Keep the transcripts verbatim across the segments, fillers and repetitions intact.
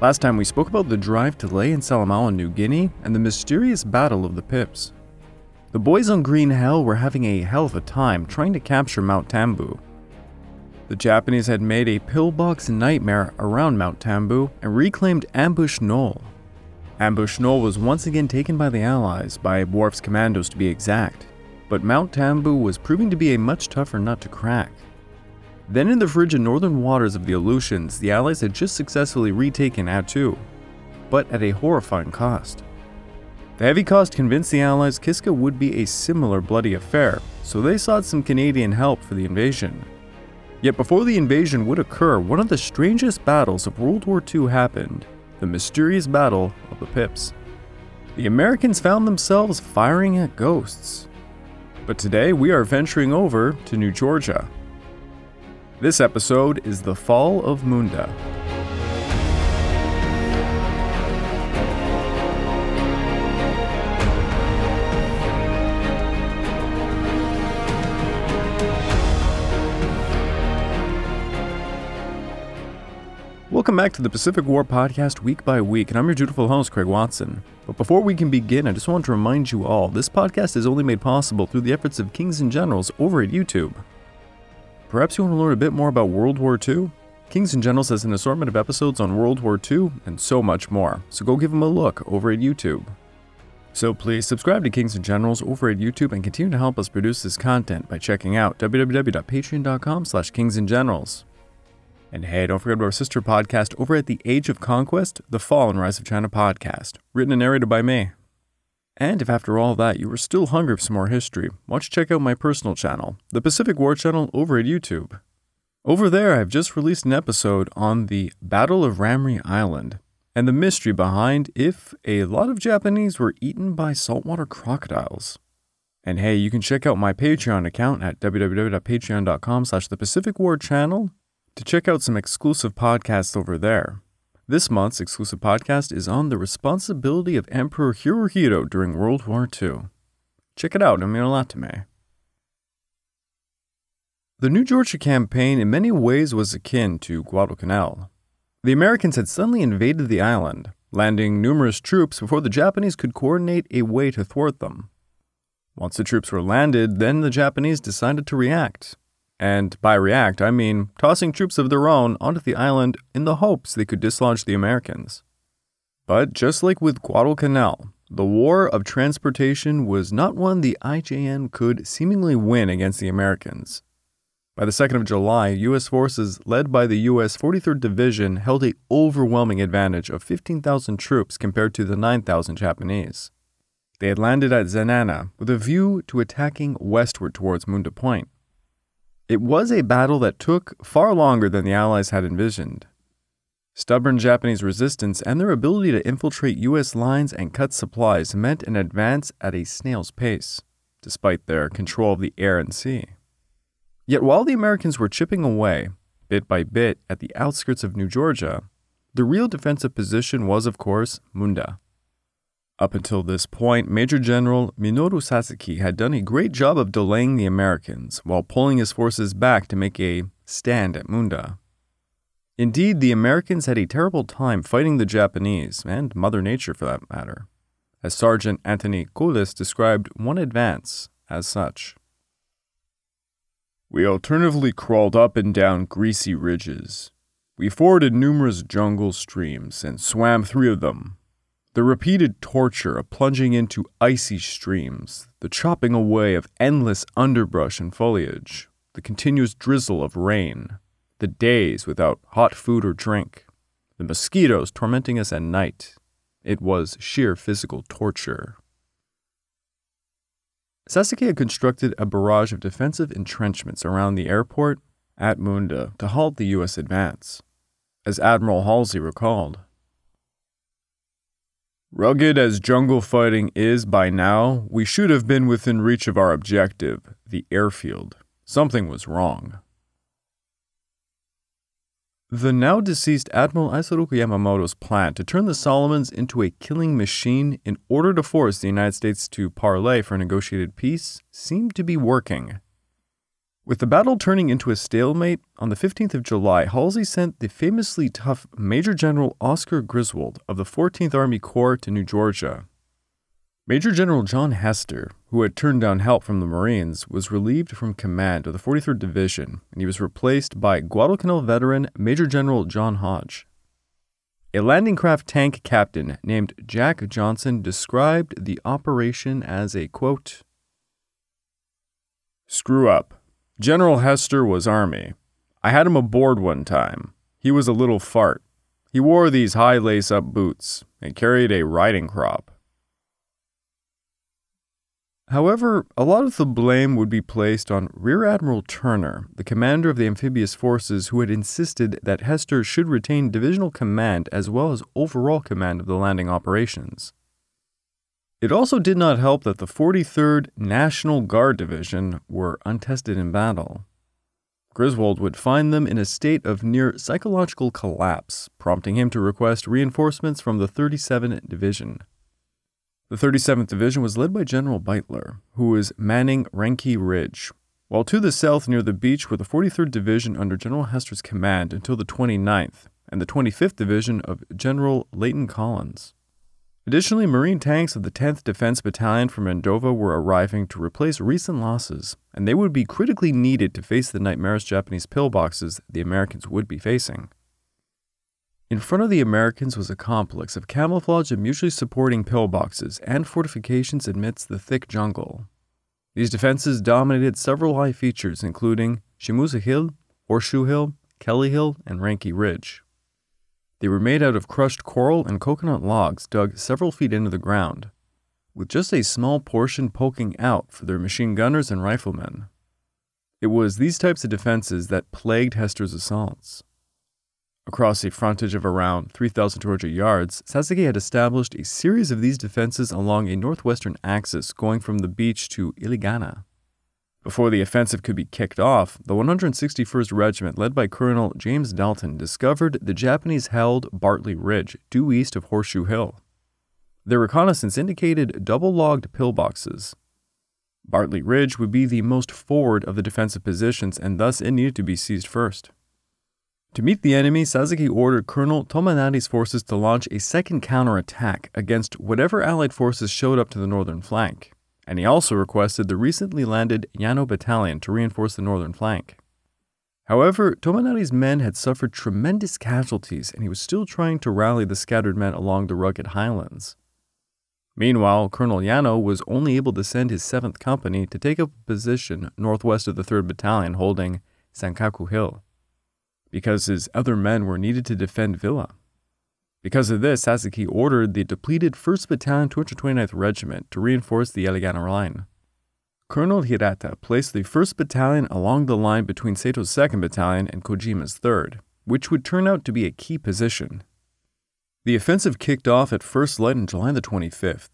Last time we spoke about the drive to Leh and Salamaua, New Guinea, and the mysterious Battle of the Pips. The boys on Green Hell were having a hell of a time trying to capture Mount Tambu. The Japanese had made a pillbox nightmare around Mount Tambu and reclaimed Ambush Knoll. Ambush Knoll was once again taken by the Allies, by Worf's commandos to be exact, but Mount Tambu was proving to be a much tougher nut to crack. Then in the frigid northern waters of the Aleutians, the Allies had just successfully retaken Attu, but at a horrifying cost. The heavy cost convinced the Allies Kiska would be a similar bloody affair, so they sought some Canadian help for the invasion. Yet before the invasion would occur, one of the strangest battles of World War Two happened, the mysterious Battle of the Pips. The Americans found themselves firing at ghosts. But today we are venturing over to New Georgia. This episode is The Fall of Munda. Welcome back to the Pacific War Podcast week by week, and I'm your dutiful host, Craig Watson. But before we can begin, I just want to remind you all, this podcast is only made possible through the efforts of Kings and Generals over at YouTube. Perhaps you want to learn a bit more about World War Two? Kings and Generals has an assortment of episodes on World War Two and so much more, so go give them a look over at YouTube. So please subscribe to Kings and Generals over at YouTube and continue to help us produce this content by checking out w w w dot patreon dot com slash kings and generals. And hey, don't forget about our sister podcast over at The Age of Conquest, The Fall and Rise of China Podcast, written and narrated by me. And if after all that you are still hungry for some more history, why don't you check out my personal channel, the Pacific War Channel over at YouTube. Over there, I've just released an episode on the Battle of Ramri Island and the mystery behind if a lot of Japanese were eaten by saltwater crocodiles. And hey, you can check out my Patreon account at w w w dot patreon dot com slash the Pacific War Channel to check out some exclusive podcasts over there. This month's exclusive podcast is on the responsibility of Emperor Hirohito during World War Two. Check it out, it'll mean a lot to me. The New Georgia campaign in many ways was akin to Guadalcanal. The Americans had suddenly invaded the island, landing numerous troops before the Japanese could coordinate a way to thwart them. Once the troops were landed, then the Japanese decided to react. And by react, I mean tossing troops of their own onto the island in the hopes they could dislodge the Americans. But just like with Guadalcanal, the war of transportation was not one the I J N could seemingly win against the Americans. By the second of July, U S forces led by the U S forty-third Division held an overwhelming advantage of fifteen thousand troops compared to the nine thousand Japanese. They had landed at Zenana with a view to attacking westward towards Munda Point. It was a battle that took far longer than the Allies had envisioned. Stubborn Japanese resistance and their ability to infiltrate U S lines and cut supplies meant an advance at a snail's pace, despite their control of the air and sea. Yet while the Americans were chipping away, bit by bit, at the outskirts of New Georgia, the real defensive position was, of course, Munda. Up until this point, Major General Minoru Sasaki had done a great job of delaying the Americans while pulling his forces back to make a stand at Munda. Indeed, the Americans had a terrible time fighting the Japanese, and Mother Nature for that matter, as Sergeant Anthony Coulas described one advance as such. We alternatively crawled up and down greasy ridges. We forded numerous jungle streams and swam three of them. The repeated torture of plunging into icy streams, the chopping away of endless underbrush and foliage, the continuous drizzle of rain, the days without hot food or drink, the mosquitoes tormenting us at night. It was sheer physical torture. Sasaki had constructed a barrage of defensive entrenchments around the airport at Munda to halt the U S advance. As Admiral Halsey recalled, rugged as jungle fighting is by now, we should have been within reach of our objective, the airfield. Something was wrong. The now-deceased Admiral Isoroku Yamamoto's plan to turn the Solomons into a killing machine in order to force the United States to parley for a negotiated peace seemed to be working. With the battle turning into a stalemate, on the fifteenth of July, Halsey sent the famously tough Major General Oscar Griswold of the fourteenth Army Corps to New Georgia. Major General John Hester, who had turned down help from the Marines, was relieved from command of the forty-third Division, and he was replaced by Guadalcanal veteran Major General John Hodge. A landing craft tank captain named Jack Johnson described the operation as a, quote, "Screw up. General Hester was Army. I had him aboard one time. He was a little fart. He wore these high lace-up boots and carried a riding crop." However, a lot of the blame would be placed on Rear Admiral Turner, the commander of the amphibious forces who had insisted that Hester should retain divisional command as well as overall command of the landing operations. It also did not help that the forty-third National Guard Division were untested in battle. Griswold would find them in a state of near psychological collapse, prompting him to request reinforcements from the thirty-seventh Division. The thirty-seventh Division was led by General Beightler, who was manning Reincke Ridge, while to the south near the beach were the forty-third Division under General Hester's command until the twenty-ninth, and the twenty-fifth Division of General Leighton Collins. Additionally, Marine tanks of the tenth Defense Battalion from Mendova were arriving to replace recent losses, and they would be critically needed to face the nightmarish Japanese pillboxes the Americans would be facing. In front of the Americans was a complex of camouflage and mutually supporting pillboxes and fortifications amidst the thick jungle. These defenses dominated several high features, including Shimizu Hill, Horseshoe Hill, Kelly Hill, and Reincke Ridge. They were made out of crushed coral and coconut logs dug several feet into the ground, with just a small portion poking out for their machine gunners and riflemen. It was these types of defenses that plagued Hester's assaults. Across a frontage of around three thousand Georgia yards, Sasaki had established a series of these defenses along a northwestern axis going from the beach to Iligana. Before the offensive could be kicked off, the one hundred sixty-first Regiment, led by Colonel James Dalton, discovered the Japanese-held Bartley Ridge, due east of Horseshoe Hill. Their reconnaissance indicated double-logged pillboxes. Bartley Ridge would be the most forward of the defensive positions, and thus it needed to be seized first. To meet the enemy, Sasaki ordered Colonel Tominari's forces to launch a second counterattack against whatever Allied forces showed up to the northern flank, and he also requested the recently landed Yano Battalion to reinforce the northern flank. However, Tominari's men had suffered tremendous casualties, and he was still trying to rally the scattered men along the rugged highlands. Meanwhile, Colonel Yano was only able to send his seventh Company to take up a position northwest of the third Battalion holding Sankaku Hill, because his other men were needed to defend Villa. Because of this, Sasaki ordered the depleted first Battalion two hundred twenty-ninth Regiment to reinforce the Iligana line. Colonel Hirata placed the first Battalion along the line between Sato's second Battalion and Kojima's third, which would turn out to be a key position. The offensive kicked off at first light on July the twenty-fifth.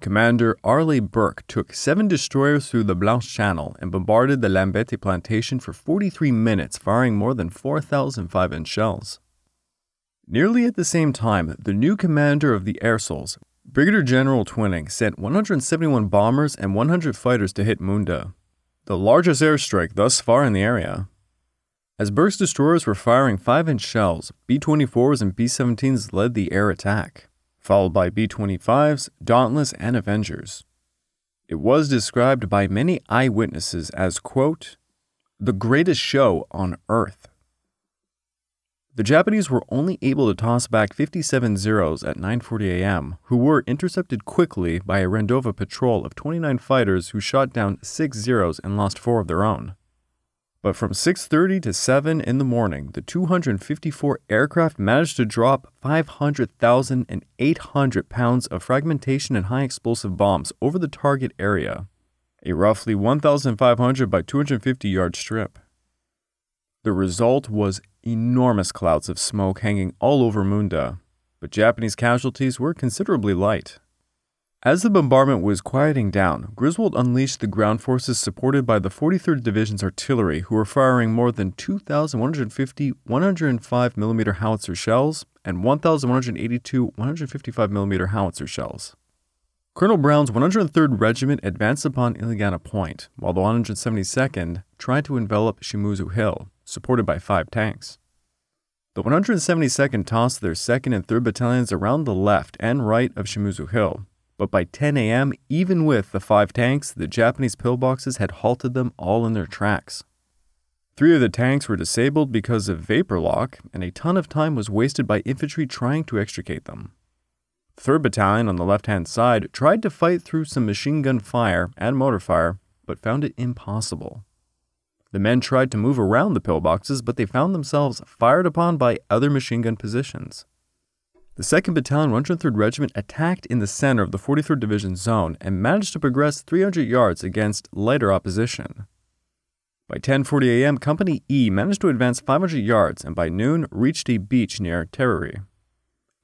Commander Arleigh Burke took seven destroyers through the Blanche Channel and bombarded the Lambete plantation for forty-three minutes, firing more than four thousand five-inch shells. Nearly at the same time, the new commander of the air souls, Brigadier General Twining, sent one hundred seventy-one bombers and one hundred fighters to hit Munda, the largest airstrike thus far in the area. As Burke's destroyers were firing five-inch shells, B twenty-fours and B seventeens led the air attack, followed by B twenty-fives, Dauntless, and Avengers. It was described by many eyewitnesses as, quote, "the greatest show on earth." The Japanese were only able to toss back fifty-seven Zeros at nine forty a.m., who were intercepted quickly by a Rendova patrol of twenty-nine fighters who shot down six Zeros and lost four of their own. But from six thirty to seven in the morning, the two hundred fifty-four aircraft managed to drop five hundred thousand eight hundred pounds of fragmentation and high explosive bombs over the target area, a roughly fifteen hundred by two hundred fifty yard strip. The result was enormous clouds of smoke hanging all over Munda, but Japanese casualties were considerably light. As the bombardment was quieting down, Griswold unleashed the ground forces supported by the forty-third Division's artillery, who were firing more than two thousand one hundred fifty one hundred five millimeter howitzer shells and one thousand one hundred eighty-two one hundred fifty-five millimeter howitzer shells. Colonel Brown's one hundred third Regiment advanced upon Iligana Point, while the one hundred seventy-second tried to envelop Shimizu Hill, supported by five tanks. The one hundred seventy-second tossed their second and third battalions around the left and right of Shimizu Hill, but by ten a.m., even with the five tanks, the Japanese pillboxes had halted them all in their tracks. Three of the tanks were disabled because of vapor lock, and a ton of time was wasted by infantry trying to extricate them. The third Battalion on the left-hand side tried to fight through some machine gun fire and mortar fire, but found it impossible. The men tried to move around the pillboxes, but they found themselves fired upon by other machine gun positions. The second Battalion, one hundred third Regiment attacked in the center of the forty-third Division zone and managed to progress three hundred yards against lighter opposition. By ten forty a.m., Company E managed to advance five hundred yards and by noon reached a beach near Teriri.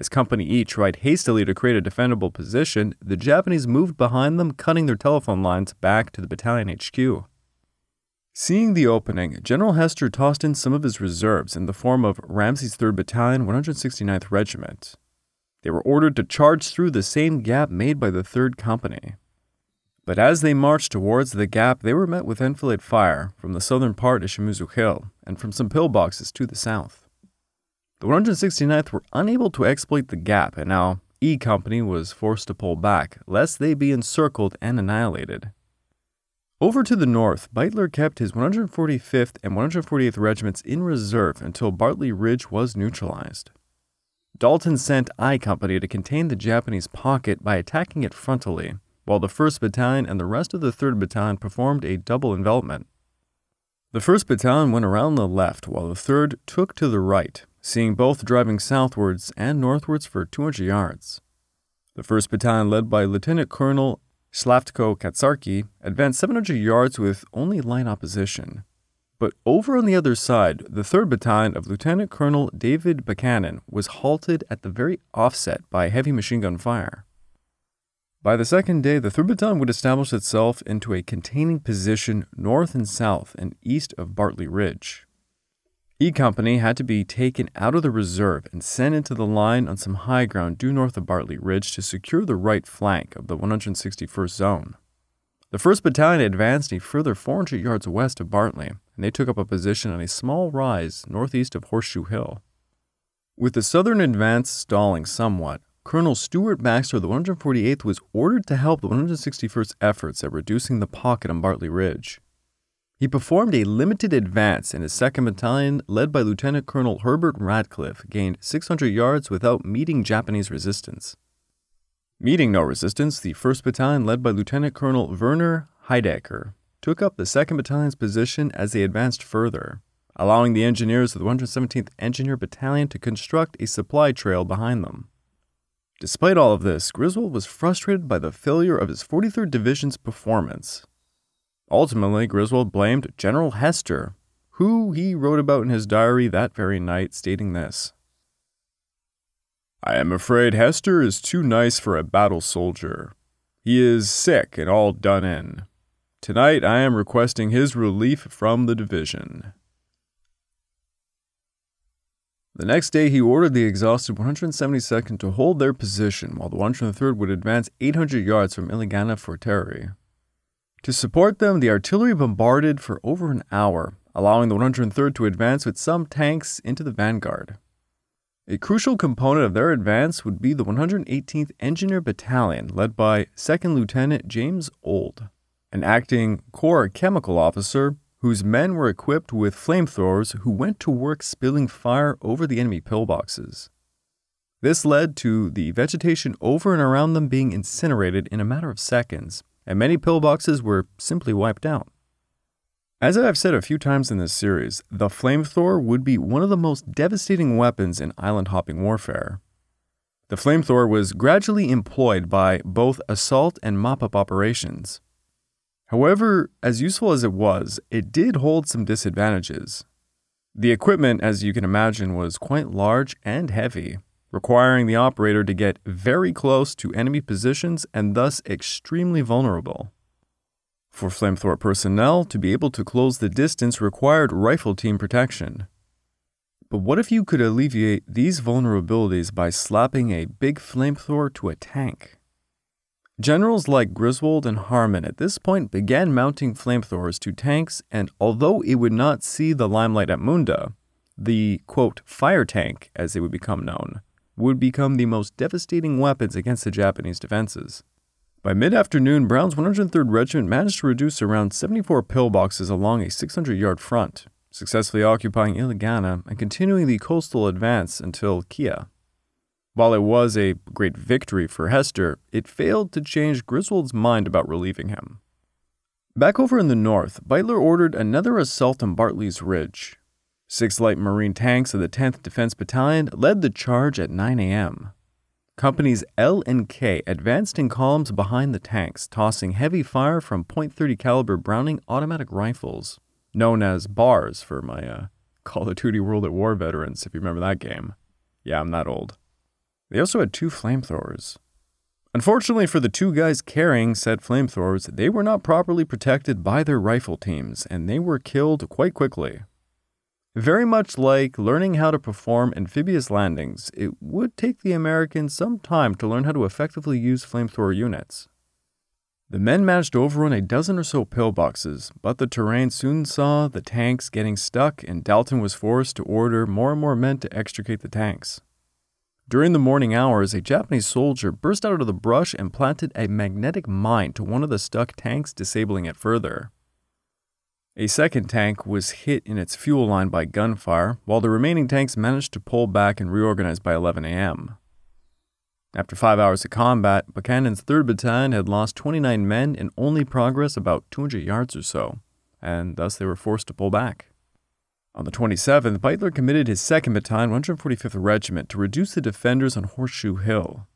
As Company E tried hastily to create a defendable position, the Japanese moved behind them, cutting their telephone lines back to the battalion H Q. Seeing the opening, General Hester tossed in some of his reserves in the form of Ramsey's third Battalion, one hundred sixty-ninth Regiment. They were ordered to charge through the same gap made by the third Company. But as they marched towards the gap, they were met with enfilade fire from the southern part of Shimizu Hill and from some pillboxes to the south. The one hundred sixty-ninth were unable to exploit the gap, and now E Company was forced to pull back, lest they be encircled and annihilated. Over to the north, Beightler kept his one hundred forty-fifth and one hundred forty-eighth Regiments in reserve until Bartley Ridge was neutralized. Dalton sent I Company to contain the Japanese pocket by attacking it frontally, while the first Battalion and the rest of the third Battalion performed a double envelopment. The first Battalion went around the left, while the third took to the right, seeing both driving southwards and northwards for two hundred yards. The first Battalion, led by Lieutenant Colonel Slavtko Katsarki, advanced seven hundred yards with only light opposition. But over on the other side, the third Battalion of Lieutenant Colonel David Buchanan was halted at the very offset by heavy machine gun fire. By the second day, the third Battalion would establish itself into a containing position north and south and east of Bartley Ridge. E Company had to be taken out of the reserve and sent into the line on some high ground due north of Bartley Ridge to secure the right flank of the one hundred sixty-first Zone. The first Battalion advanced a further four hundred yards west of Bartley, and they took up a position on a small rise northeast of Horseshoe Hill. With the southern advance stalling somewhat, Colonel Stuart Baxter of the one hundred forty-eighth was ordered to help the one hundred sixty-first efforts at reducing the pocket on Bartley Ridge. He performed a limited advance, and his second Battalion, led by Lieutenant Colonel Herbert Radcliffe, gained six hundred yards without meeting Japanese resistance. Meeting no resistance, the first Battalion, led by Lieutenant Colonel Werner Heidecker, took up the second Battalion's position as they advanced further, allowing the engineers of the one hundred seventeenth Engineer Battalion to construct a supply trail behind them. Despite all of this, Griswold was frustrated by the failure of his forty-third Division's performance. Ultimately, Griswold blamed General Hester, who he wrote about in his diary that very night, stating this: "I am afraid Hester is too nice for a battle soldier. He is sick and all done in. Tonight I am requesting his relief from the division." The next day, he ordered the exhausted one hundred seventy-second to hold their position, while the one hundred third would advance eight hundred yards from Iligana for Teriri. To support them, the artillery bombarded for over an hour, allowing the one hundred third to advance with some tanks into the vanguard. A crucial component of their advance would be the one hundred eighteenth Engineer Battalion, led by second Lieutenant James Old, an acting Corps Chemical Officer whose men were equipped with flamethrowers who went to work spilling fire over the enemy pillboxes. This led to the vegetation over and around them being incinerated in a matter of seconds, and many pillboxes were simply wiped out. As I have said a few times in this series, the flamethrower would be one of the most devastating weapons in island-hopping warfare. The flamethrower was gradually employed by both assault and mop-up operations. However, as useful as it was, it did hold some disadvantages. The equipment, as you can imagine, was quite large and heavy, requiring the operator to get very close to enemy positions and thus extremely vulnerable. For flamethrower personnel to be able to close the distance required rifle team protection. But what if you could alleviate these vulnerabilities by slapping a big flamethrower to a tank? Generals like Griswold and Harmon at this point began mounting flamethrowers to tanks, and although it would not see the limelight at Munda, the, quote, fire tank, as it would become known, would become the most devastating weapons against the Japanese defenses. By mid-afternoon, Brown's one hundred third Regiment managed to reduce around seventy-four pillboxes along a six hundred yard front, successfully occupying Iligana and continuing the coastal advance until Kia. While it was a great victory for Hester, it failed to change Griswold's mind about relieving him. Back over in the north, Beightler ordered another assault on Bartley's Ridge. Six light marine tanks of the tenth Defense Battalion led the charge at nine a.m. Companies L and K advanced in columns behind the tanks, tossing heavy fire from point thirty caliber Browning automatic rifles, known as BARs for my uh, Call of Duty World at War veterans, if you remember that game. Yeah, I'm that old. They also had two flamethrowers. Unfortunately for the two guys carrying said flamethrowers, they were not properly protected by their rifle teams, and they were killed quite quickly. Very much like learning how to perform amphibious landings, it would take the Americans some time to learn how to effectively use flamethrower units. The men managed to overrun a dozen or so pillboxes, but the terrain soon saw the tanks getting stuck, and Dalton was forced to order more and more men to extricate the tanks. During the morning hours, a Japanese soldier burst out of the brush and planted a magnetic mine to one of the stuck tanks, disabling it further. A second tank was hit in its fuel line by gunfire, while the remaining tanks managed to pull back and reorganize by eleven a.m. After five hours of combat, Buchanan's third Battalion had lost twenty-nine men and only progress about two hundred yards or so, and thus they were forced to pull back. On the twenty-seventh, Beightler committed his second Battalion, one hundred forty-fifth Regiment, to reduce the defenders on Horseshoe Hill.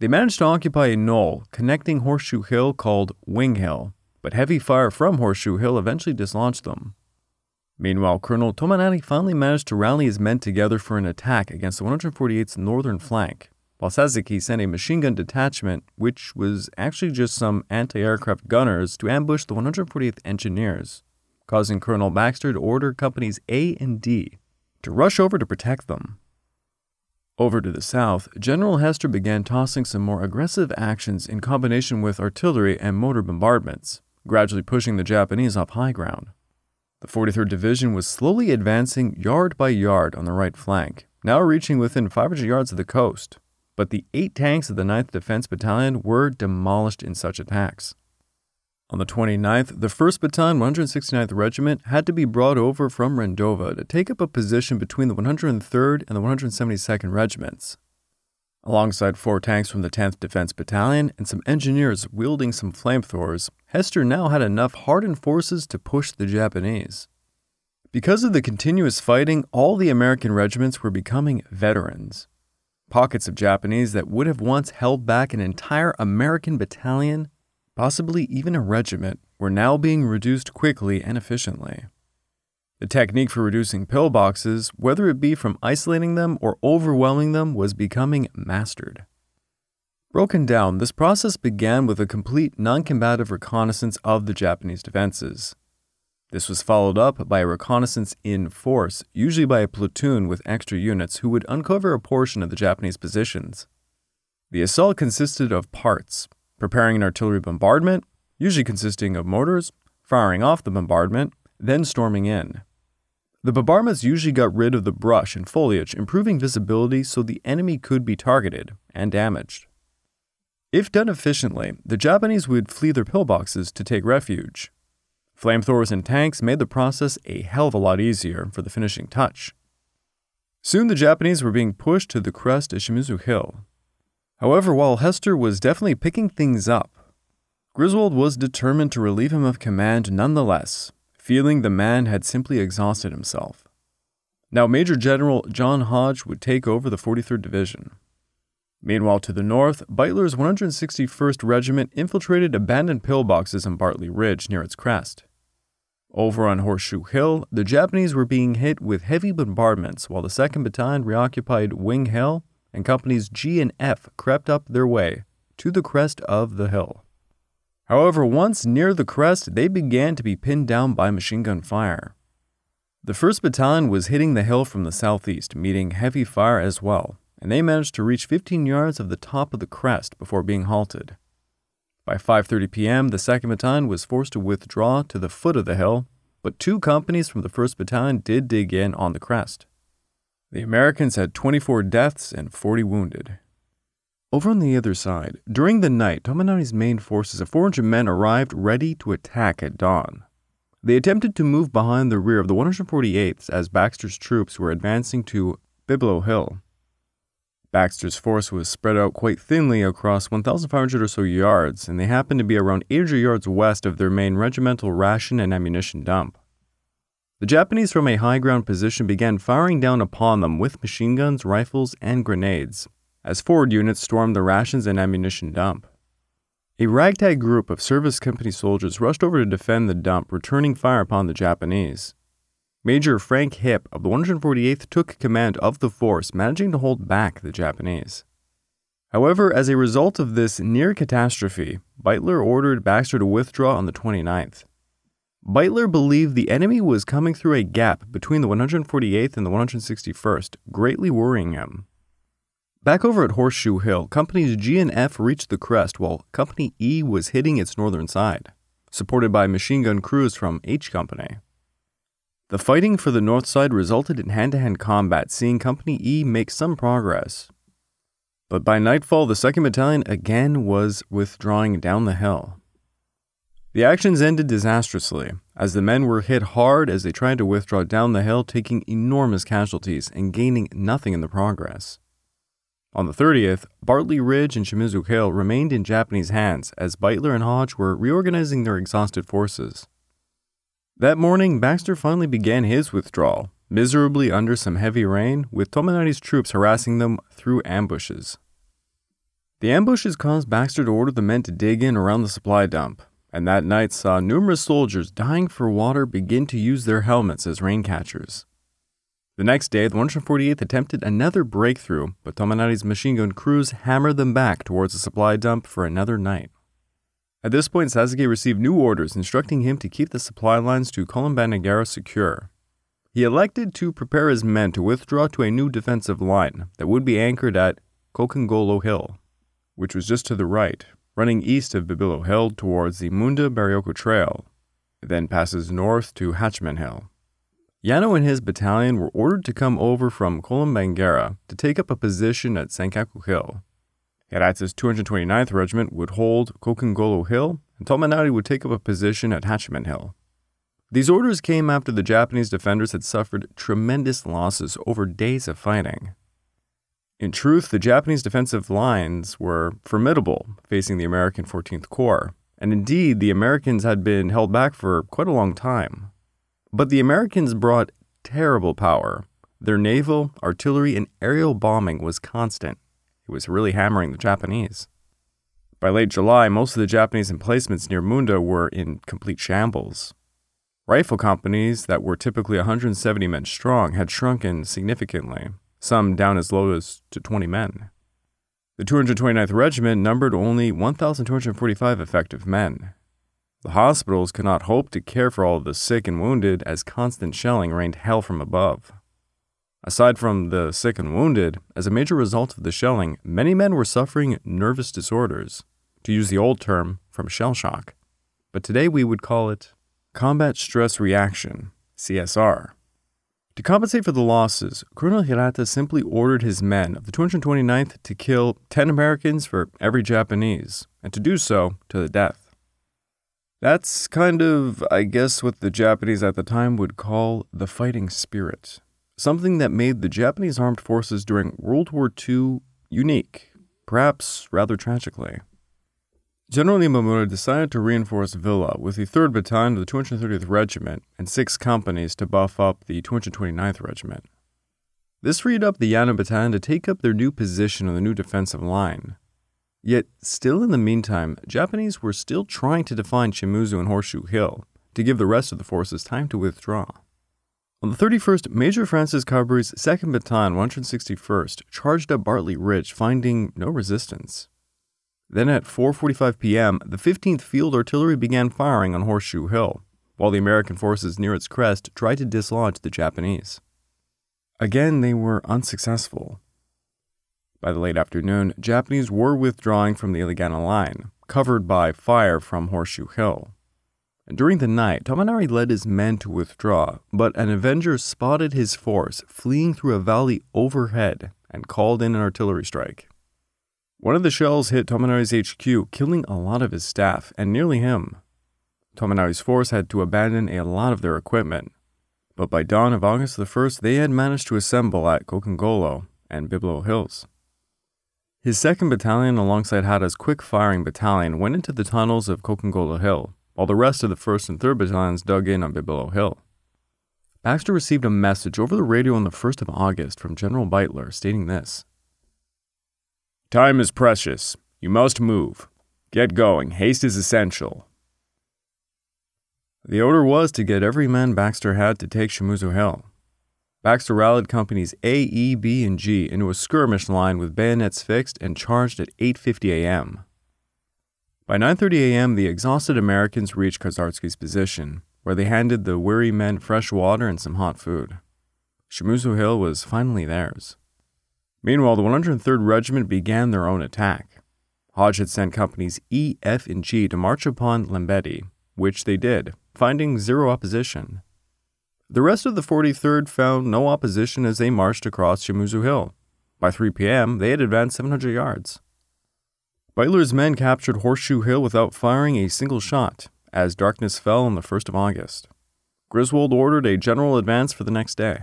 They managed to occupy a knoll connecting Horseshoe Hill called Wing Hill, but heavy fire from Horseshoe Hill eventually dislodged them. Meanwhile, Colonel Tominari finally managed to rally his men together for an attack against the one hundred forty-eighth's northern flank, while Sasaki sent a machine gun detachment, which was actually just some anti-aircraft gunners, to ambush the one hundred forty-eighth Engineers, causing Colonel Baxter to order Companies A and D to rush over to protect them. Over to the south, General Hester began tossing some more aggressive actions in combination with artillery and motor bombardments, gradually pushing the Japanese off high ground. The forty-third Division was slowly advancing yard by yard on the right flank, now reaching within five hundred yards of the coast, but the eight tanks of the ninth Defense Battalion were demolished in such attacks. On the twenty-ninth, the first Battalion, one hundred sixty-ninth Regiment, had to be brought over from Rendova to take up a position between the one hundred third and the one hundred seventy-second Regiments, alongside four tanks from the tenth Defense Battalion and some engineers wielding some flamethrowers. Hester now had enough hardened forces to push the Japanese. Because of the continuous fighting, all the American regiments were becoming veterans. Pockets of Japanese that would have once held back an entire American battalion, possibly even a regiment, were now being reduced quickly and efficiently. The technique for reducing pillboxes, whether it be from isolating them or overwhelming them, was becoming mastered. Broken down, this process began with a complete non-combative reconnaissance of the Japanese defenses. This was followed up by a reconnaissance in force, usually by a platoon with extra units who would uncover a portion of the Japanese positions. The assault consisted of parts: preparing an artillery bombardment, usually consisting of mortars, firing off the bombardment, then storming in. The bombardments usually got rid of the brush and foliage, improving visibility so the enemy could be targeted and damaged. If done efficiently, the Japanese would flee their pillboxes to take refuge. Flamethrowers and tanks made the process a hell of a lot easier for the finishing touch. Soon the Japanese were being pushed to the crest of Shimizu Hill. However, while Hester was definitely picking things up, Griswold was determined to relieve him of command nonetheless, feeling the man had simply exhausted himself. Now Major General John Hodge would take over the forty-third Division. Meanwhile, to the north, Beightler's one hundred sixty-first Regiment infiltrated abandoned pillboxes on Bartley Ridge near its crest. Over on Horseshoe Hill, the Japanese were being hit with heavy bombardments, while the second Battalion reoccupied Wing Hill, and Companies G and F crept up their way to the crest of the hill. However, once near the crest, they began to be pinned down by machine gun fire. The first Battalion was hitting the hill from the southeast, meeting heavy fire as well, and they managed to reach fifteen yards of the top of the crest before being halted. By five thirty p.m., the second Battalion was forced to withdraw to the foot of the hill, but two companies from the first Battalion did dig in on the crest. The Americans had twenty-four deaths and forty wounded. Over on the other side, during the night, Tominari's main forces of four hundred men arrived ready to attack at dawn. They attempted to move behind the rear of the one hundred forty-eighth as Baxter's troops were advancing to Bibilo Hill. Baxter's force was spread out quite thinly across one thousand five hundred or so yards, and they happened to be around eight hundred yards west of their main regimental ration and ammunition dump. The Japanese from a high ground position began firing down upon them with machine guns, rifles, and grenades, as forward units stormed the rations and ammunition dump. A ragtag group of service company soldiers rushed over to defend the dump, returning fire upon the Japanese. Major Frank Hipp of the one hundred forty-eighth took command of the force, managing to hold back the Japanese. However, as a result of this near catastrophe, Beightler ordered Baxter to withdraw on the twenty-ninth. Beightler believed the enemy was coming through a gap between the one hundred forty-eighth and the one hundred sixty-first, greatly worrying him. Back over at Horseshoe Hill, Companies G and F reached the crest while Company E was hitting its northern side, supported by machine gun crews from H Company. The fighting for the north side resulted in hand-to-hand combat, seeing Company E make some progress. But by nightfall, the second Battalion again was withdrawing down the hill. The actions ended disastrously, as the men were hit hard as they tried to withdraw down the hill, taking enormous casualties and gaining nothing in the progress. On the thirtieth, Bartley Ridge and Shimizu Hill remained in Japanese hands as Beightler and Hodge were reorganizing their exhausted forces. That morning, Baxter finally began his withdrawal, miserably under some heavy rain, with Tominari's troops harassing them through ambushes. The ambushes caused Baxter to order the men to dig in around the supply dump, and that night saw numerous soldiers dying for water begin to use their helmets as rain catchers. The next day, the one hundred forty-eighth attempted another breakthrough, but Tominari's machine gun crews hammered them back towards the supply dump for another night. At this point, Sasaki received new orders instructing him to keep the supply lines to Kolombanagara secure. He elected to prepare his men to withdraw to a new defensive line that would be anchored at Kokengolo Hill, which was just to the right, running east of Bibilo Hill towards the Munda-Barioko Trail. It then passes north to Hatchman Hill. Yano and his battalion were ordered to come over from Kolombanagara to take up a position at Sankaku Hill. Hirata's two hundred twenty-ninth Regiment would hold Kokengolo Hill, and Tominari would take up a position at Hatchman Hill. These orders came after the Japanese defenders had suffered tremendous losses over days of fighting. In truth, the Japanese defensive lines were formidable, facing the American fourteenth Corps, and indeed the Americans had been held back for quite a long time. But the Americans brought terrible power. Their naval, artillery, and aerial bombing was constant. It was really hammering the Japanese. By late July, most of the Japanese emplacements near Munda were in complete shambles. Rifle companies that were typically one hundred seventy men strong had shrunken significantly, some down as low as to twenty men. The two hundred twenty-ninth Regiment numbered only one thousand two hundred forty-five effective men. The hospitals could not hope to care for all of the sick and wounded as constant shelling rained hell from above. Aside from the sick and wounded, as a major result of the shelling, many men were suffering nervous disorders, to use the old term, from shell shock. But today we would call it combat stress reaction, C S R. To compensate for the losses, Colonel Hirata simply ordered his men of the two hundred twenty-ninth to kill ten Americans for every Japanese, and to do so to the death. That's kind of, I guess, what the Japanese at the time would call the fighting spirit. Something that made the Japanese armed forces during World War Two unique, perhaps rather tragically. General Imamura decided to reinforce Villa with the third Battalion of the two hundred thirtieth Regiment and six companies to buff up the two hundred twenty-ninth Regiment. This freed up the Yano Battalion to take up their new position on the new defensive line. Yet, still in the meantime, Japanese were still trying to define Shimizu and Horseshoe Hill to give the rest of the forces time to withdraw. On the thirty-first, Major Francis Carberry's second Battalion, one hundred sixty-first, charged up Bartley Ridge, finding no resistance. Then at four forty-five p.m., the fifteenth Field Artillery began firing on Horseshoe Hill, while the American forces near its crest tried to dislodge the Japanese. Again, they were unsuccessful. By the late afternoon, Japanese were withdrawing from the Iligana line, covered by fire from Horseshoe Hill. During the night, Tominari led his men to withdraw, but an Avenger spotted his force fleeing through a valley overhead and called in an artillery strike. One of the shells hit Tominari's H Q, killing a lot of his staff and nearly him. Tominari's force had to abandon a lot of their equipment, but by dawn of August the first, they had managed to assemble at Kokengolo and Bibilo Hills. His second battalion, alongside Hata's quick-firing battalion, went into the tunnels of Kokengolo Hill, while the rest of the first and third battalions dug in on Bibilo Hill. Baxter received a message over the radio on the first of August from General Beightler stating this: "Time is precious. You must move. Get going. Haste is essential." The order was to get every man Baxter had to take Shimizu Hill. Baxter rallied companies A, E, B, and G into a skirmish line with bayonets fixed and charged at eight fifty a.m. By nine thirty a.m., the exhausted Americans reached Kozarski's position, where they handed the weary men fresh water and some hot food. Shimizu Hill was finally theirs. Meanwhile, the one hundred third Regiment began their own attack. Hodge had sent companies E, F, and G to march upon Lembetti, which they did, finding zero opposition. The rest of the forty-third found no opposition as they marched across Shimizu Hill. By three p.m., they had advanced seven hundred yards. Beightler's men captured Horseshoe Hill without firing a single shot, as darkness fell on the first of August. Griswold ordered a general advance for the next day.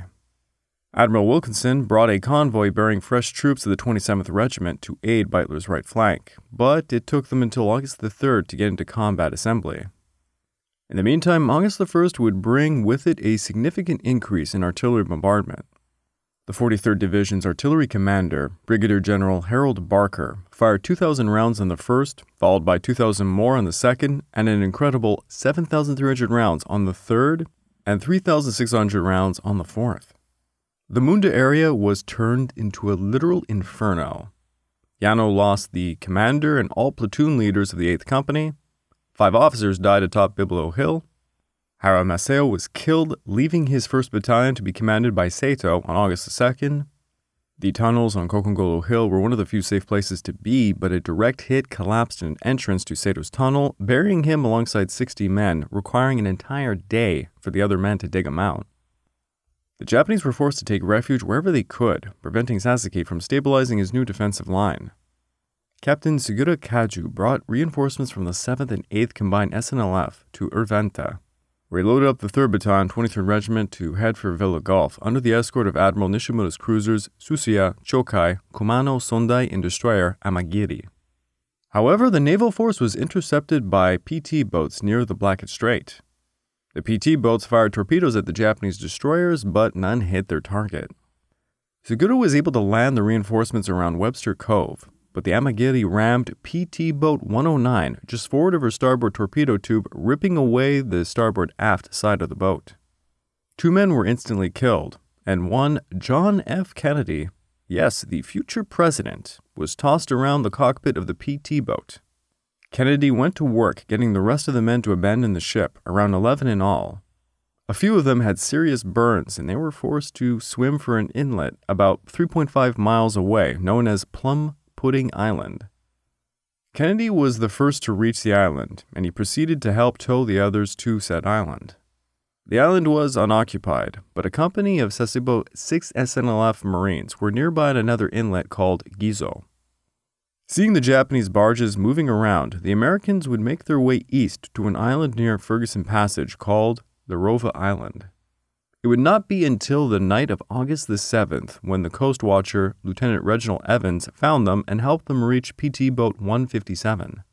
Admiral Wilkinson brought a convoy bearing fresh troops of the twenty-seventh Regiment to aid Beightler's right flank, but it took them until August the third to get into combat assembly. In the meantime, August the first would bring with it a significant increase in artillery bombardment. The forty-third Division's artillery commander, Brigadier General Harold Barker, fired two thousand rounds on the first, followed by two thousand more on the second, and an incredible seven thousand three hundred rounds on the third, and three thousand six hundred rounds on the fourth. The Munda area was turned into a literal inferno. Yano lost the commander and all platoon leaders of the eighth Company. Five officers died atop Bibilo Hill. Haramaseo was killed, leaving his first Battalion to be commanded by Saito on August the second. The tunnels on Kokengolo Hill were one of the few safe places to be, but a direct hit collapsed an entrance to Sato's tunnel, burying him alongside sixty men, requiring an entire day for the other men to dig him out. The Japanese were forced to take refuge wherever they could, preventing Sasaki from stabilizing his new defensive line. Captain Sugita Kaju brought reinforcements from the seventh and eighth Combined S N L F to Urventa, where he loaded up the third Battalion, twenty-third Regiment to head for Villa Gulf under the escort of Admiral Nishimura's cruisers Susuya, Chokai, Kumano, Sondai, and destroyer Amagiri. However, the naval force was intercepted by P T boats near the Blackett Strait. The P T boats fired torpedoes at the Japanese destroyers, but none hit their target. Sugita was able to land the reinforcements around Webster Cove, but the Amagiri rammed P T Boat one oh nine just forward of her starboard torpedo tube, ripping away the starboard aft side of the boat. Two men were instantly killed, and one, John F. Kennedy, yes, the future president, was tossed around the cockpit of the P T Boat. Kennedy went to work getting the rest of the men to abandon the ship, around eleven in all. A few of them had serious burns, and they were forced to swim for an inlet about three point five miles away, known as Plum Pudding Island. Kennedy was the first to reach the island, and he proceeded to help tow the others to said island. The island was unoccupied, but a company of Sasebo six S N L F Marines were nearby at another inlet called Gizo. Seeing the Japanese barges moving around, the Americans would make their way east to an island near Ferguson Passage called the Rova Island. It would not be until the night of August the seventh when the Coast Watcher, Lieutenant Reginald Evans, found them and helped them reach P T Boat one fifty-seven.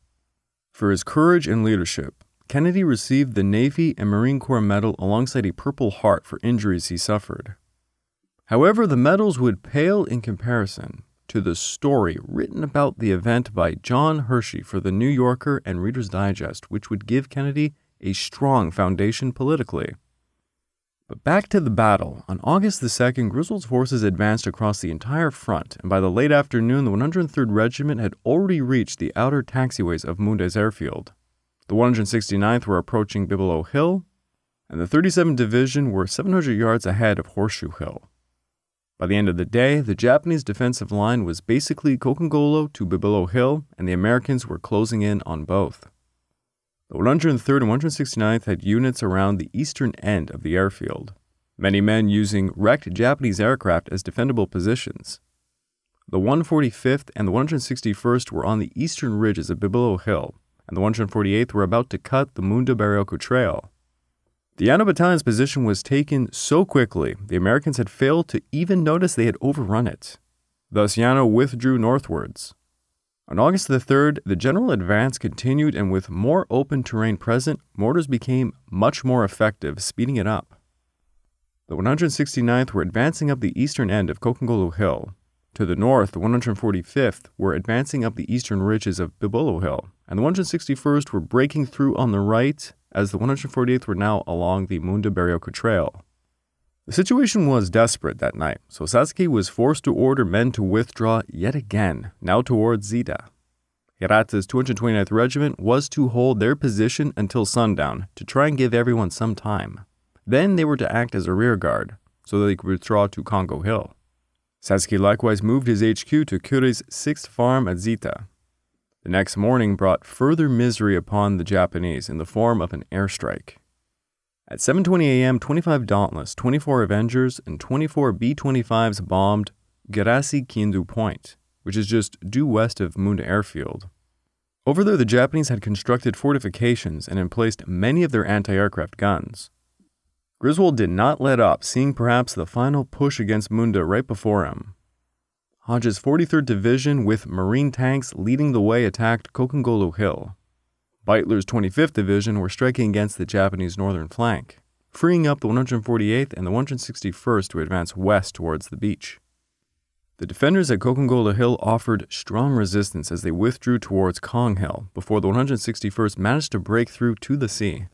For his courage and leadership, Kennedy received the Navy and Marine Corps Medal alongside a Purple Heart for injuries he suffered. However, the medals would pale in comparison to the story written about the event by John Hershey for The New Yorker and Reader's Digest, which would give Kennedy a strong foundation politically. But back to the battle. On August the second, Griswold's forces advanced across the entire front, and by the late afternoon, the one hundred third Regiment had already reached the outer taxiways of Munda's airfield. The one hundred sixty-ninth were approaching Bibilo Hill, and the thirty-seventh Division were seven hundred yards ahead of Horseshoe Hill. By the end of the day, the Japanese defensive line was basically Kokengolo to Bibilo Hill, and the Americans were closing in on both. The one hundred third and one hundred sixty-ninth had units around the eastern end of the airfield, many men using wrecked Japanese aircraft as defendable positions. The one hundred forty-fifth and the one hundred sixty-first were on the eastern ridges of Bibilo Hill, and the one hundred forty-eighth were about to cut the Munda-Barioku Trail. The Yano Battalion's position was taken so quickly, the Americans had failed to even notice they had overrun it. Thus, Yano withdrew northwards. On August the third, the general advance continued, and with more open terrain present, mortars became much more effective, speeding it up. The one hundred sixty-ninth were advancing up the eastern end of Kokengolo Hill. To the north, the one hundred forty-fifth were advancing up the eastern ridges of Bibilo Hill, and the one hundred sixty-first were breaking through on the right, as the one hundred forty-eighth were now along the Munda-Barioku Trail. The situation was desperate that night, so Sasaki was forced to order men to withdraw yet again, now towards Zita. Hirata's two hundred twenty-ninth Regiment was to hold their position until sundown to try and give everyone some time. Then they were to act as a rearguard, so that they could withdraw to Kongo Hill. Sasaki likewise moved his H Q to Kuri's sixth farm at Zita. The next morning brought further misery upon the Japanese in the form of an airstrike. At seven twenty a.m., twenty-five Dauntless, twenty-four Avengers, and twenty-four B twenty-fives bombed Garasi-Kindu Point, which is just due west of Munda Airfield. Over there, the Japanese had constructed fortifications and had placed many of their anti-aircraft guns. Griswold did not let up, seeing perhaps the final push against Munda right before him. Hodge's forty-third Division, with Marine tanks leading the way, attacked Kokengolo Hill. Beightler's twenty-fifth Division were striking against the Japanese northern flank, freeing up the one hundred forty-eighth and the one hundred sixty-first to advance west towards the beach. The defenders at Kokengolo Hill offered strong resistance as they withdrew towards Kong Hill before the one hundred sixty-first managed to break through to the sea.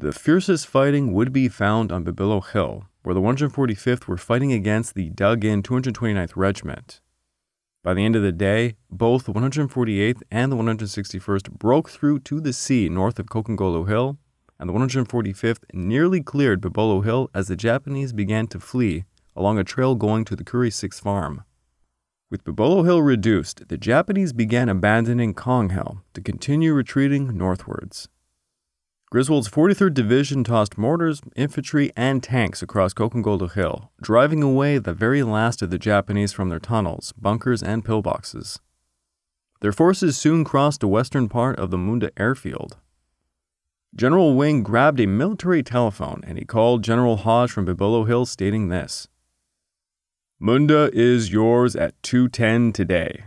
The fiercest fighting would be found on Bibilo Hill, where the one hundred forty-fifth were fighting against the dug-in two hundred twenty-ninth Regiment. By the end of the day, both the one hundred forty-eighth and the one hundred sixty-first broke through to the sea north of Kokengolo Hill, and the one hundred forty-fifth nearly cleared Bibilo Hill as the Japanese began to flee along a trail going to the Kuri sixth Farm. With Bibilo Hill reduced, the Japanese began abandoning Kong Hill to continue retreating northwards. Griswold's forty-third Division tossed mortars, infantry, and tanks across Kokengolo Hill, driving away the very last of the Japanese from their tunnels, bunkers, and pillboxes. Their forces soon crossed the western part of the Munda airfield. General Wing grabbed a military telephone, and he called General Hodge from Bibilo Hill, stating this: "Munda is yours at two ten today."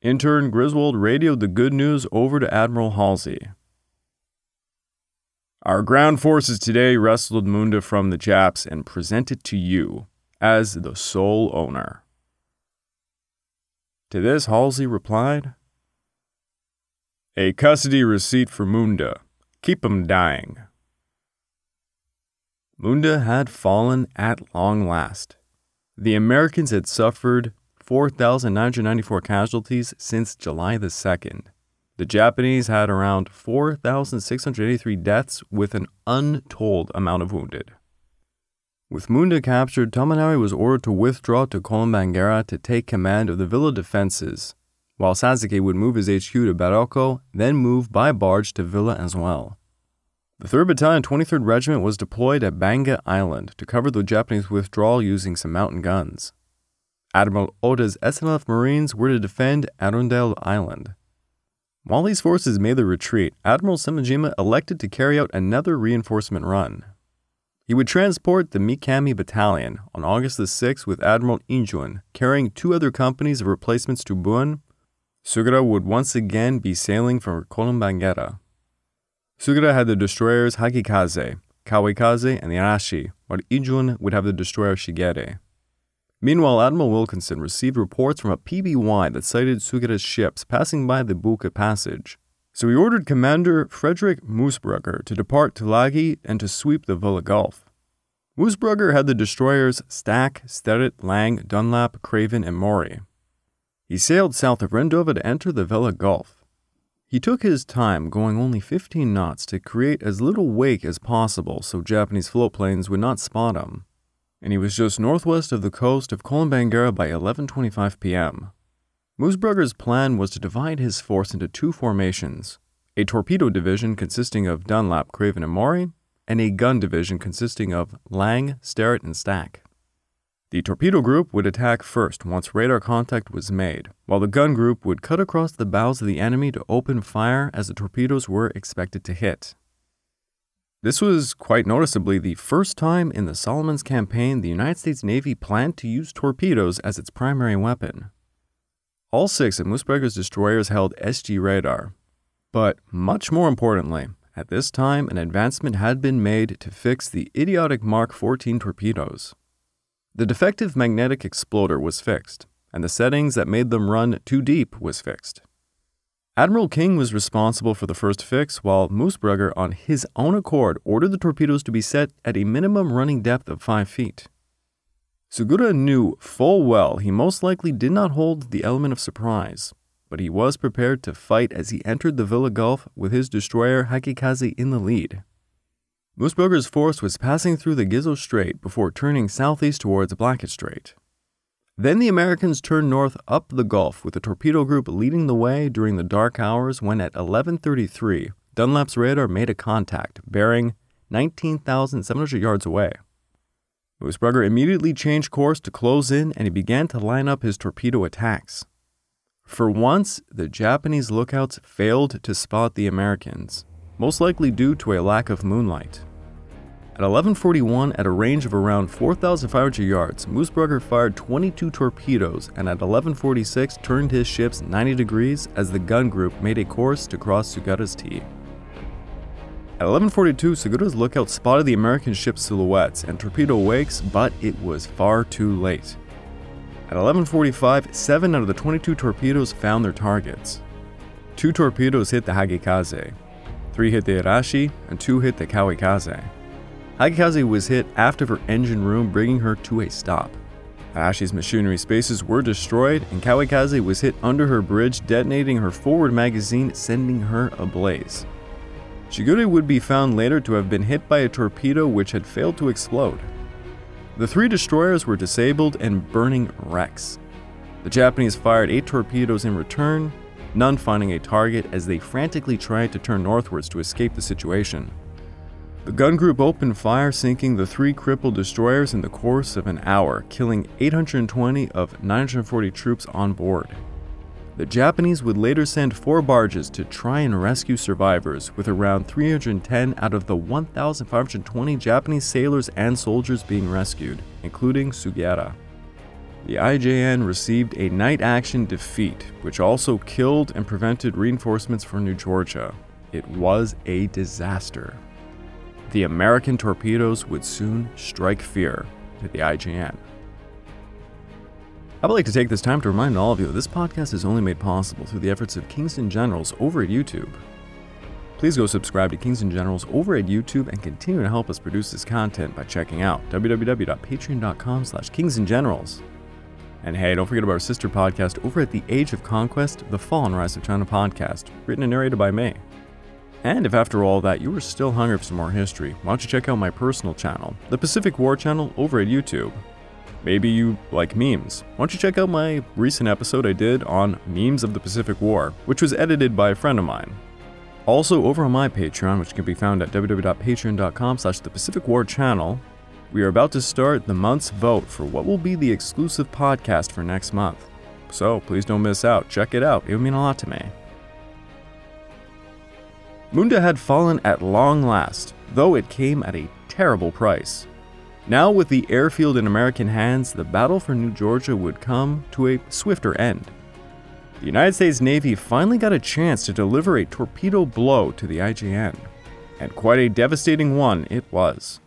In turn, Griswold radioed the good news over to Admiral Halsey. "Our ground forces today wrestled Munda from the Japs and present it to you as the sole owner." To this, Halsey replied, "A custody receipt for Munda. Keep 'em dying." Munda had fallen at long last. The Americans had suffered four thousand nine hundred ninety-four casualties since July the second. The Japanese had around four thousand six hundred eighty-three deaths with an untold amount of wounded. With Munda captured, Tominari was ordered to withdraw to Kolombangara to take command of the villa defenses, while Sasaki would move his H Q to Baroko, then move by barge to Villa as well. The third Battalion, twenty-third Regiment was deployed at Banga Island to cover the Japanese withdrawal using some mountain guns. Admiral Oda's S N L F Marines were to defend Arundel Island. While these forces made the retreat, Admiral Semijima elected to carry out another reinforcement run. He would transport the Mikami Battalion on August the sixth with Admiral Injun, carrying two other companies of replacements to Buon. Sugara would once again be sailing from Kolombangara. Sugara had the destroyers Hagikaze, Kawakaze, and Arashi, while Injun would have the destroyer Shigere. Meanwhile, Admiral Wilkinson received reports from a P B Y that cited Sugara's ships passing by the Buka Passage, so he ordered Commander Frederick Moosbrugger to depart Tulagi and to sweep the Villa Gulf. Moosbrugger had the destroyers Stack, Sterret, Lang, Dunlap, Craven, and Mori. He sailed south of Rendova to enter the Villa Gulf. He took his time, going only fifteen knots, to create as little wake as possible so Japanese floatplanes would not spot him. and he was just northwest of the coast of Kolombanguera by eleven twenty-five p.m. Musburger's plan was to divide his force into two formations, a torpedo division consisting of Dunlap, Craven, and Maury, and a gun division consisting of Lang, Sterrett, and Stack. The torpedo group would attack first once radar contact was made, while the gun group would cut across the bows of the enemy to open fire as the torpedoes were expected to hit. This was quite noticeably the first time in the Solomon's campaign the United States Navy planned to use torpedoes as its primary weapon. All six of Musburger's destroyers held S G radar, but much more importantly, at this time an advancement had been made to fix the idiotic Mark fourteen torpedoes. The defective magnetic exploder was fixed, and the settings that made them run too deep was fixed. Admiral King was responsible for the first fix, while Musburger, on his own accord, ordered the torpedoes to be set at a minimum running depth of five feet. Sugura knew full well he most likely did not hold the element of surprise, but he was prepared to fight as he entered the Villa Gulf with his destroyer Hakikaze in the lead. Musburger's force was passing through the Gizo Strait before turning southeast towards Blackett Strait. Then the Americans turned north up the Gulf with the torpedo group leading the way during the dark hours when at eleven thirty-three, Dunlap's radar made a contact, bearing nineteen thousand seven hundred yards away. Musburger immediately changed course to close in and he began to line up his torpedo attacks. For once, the Japanese lookouts failed to spot the Americans, most likely due to a lack of moonlight. At eleven forty-one, at a range of around four thousand five hundred yards, Musburger fired twenty-two torpedoes and at eleven forty-six turned his ships ninety degrees as the gun group made a course to cross Sugura's T. At eleven forty-two, Sugura's lookout spotted the American ship's silhouettes and torpedo wakes, but it was far too late. At eleven forty-five, seven out of the twenty-two torpedoes found their targets. Two torpedoes hit the Hagikaze, three hit the Irashi, and two hit the Kawikaze. Hagikaze was hit after her engine room, bringing her to a stop. Irashi's machinery spaces were destroyed, and Kawikaze was hit under her bridge, detonating her forward magazine, sending her ablaze. Shigure would be found later to have been hit by a torpedo which had failed to explode. The three destroyers were disabled and burning wrecks. The Japanese fired eight torpedoes in return, none finding a target as they frantically tried to turn northwards to escape the situation. The gun group opened fire, sinking the three crippled destroyers in the course of an hour, killing eight hundred twenty of nine hundred forty troops on board. The Japanese would later send four barges to try and rescue survivors, with around three hundred ten out of the one thousand five hundred twenty Japanese sailors and soldiers being rescued, including Sugiura. The I J N received a night action defeat, which also killed and prevented reinforcements from New Georgia. It was a disaster. The American torpedoes would soon strike fear to the I J N. I would like to take this time to remind all of you that this podcast is only made possible through the efforts of Kings and Generals over at YouTube. Please go subscribe to Kings and Generals over at YouTube and continue to help us produce this content by checking out www.patreon.com slash kingsandgenerals. And hey, don't forget about our sister podcast over at The Age of Conquest, The Fall and Rise of China podcast, written and narrated by me. And if after all that you were still hungry for some more history, why don't you check out my personal channel, the Pacific War Channel, over at YouTube. Maybe you like memes. Why don't you check out my recent episode I did on Memes of the Pacific War, which was edited by a friend of mine. Also, over on my Patreon, which can be found at www.patreon.com slash the Pacific War Channel, we are about to start the month's vote for what will be the exclusive podcast for next month. So please don't miss out. Check it out. It would mean a lot to me. Munda had fallen at long last, though it came at a terrible price. Now with the airfield in American hands, the battle for New Georgia would come to a swifter end. The United States Navy finally got a chance to deliver a torpedo blow to the I J N, and quite a devastating one it was.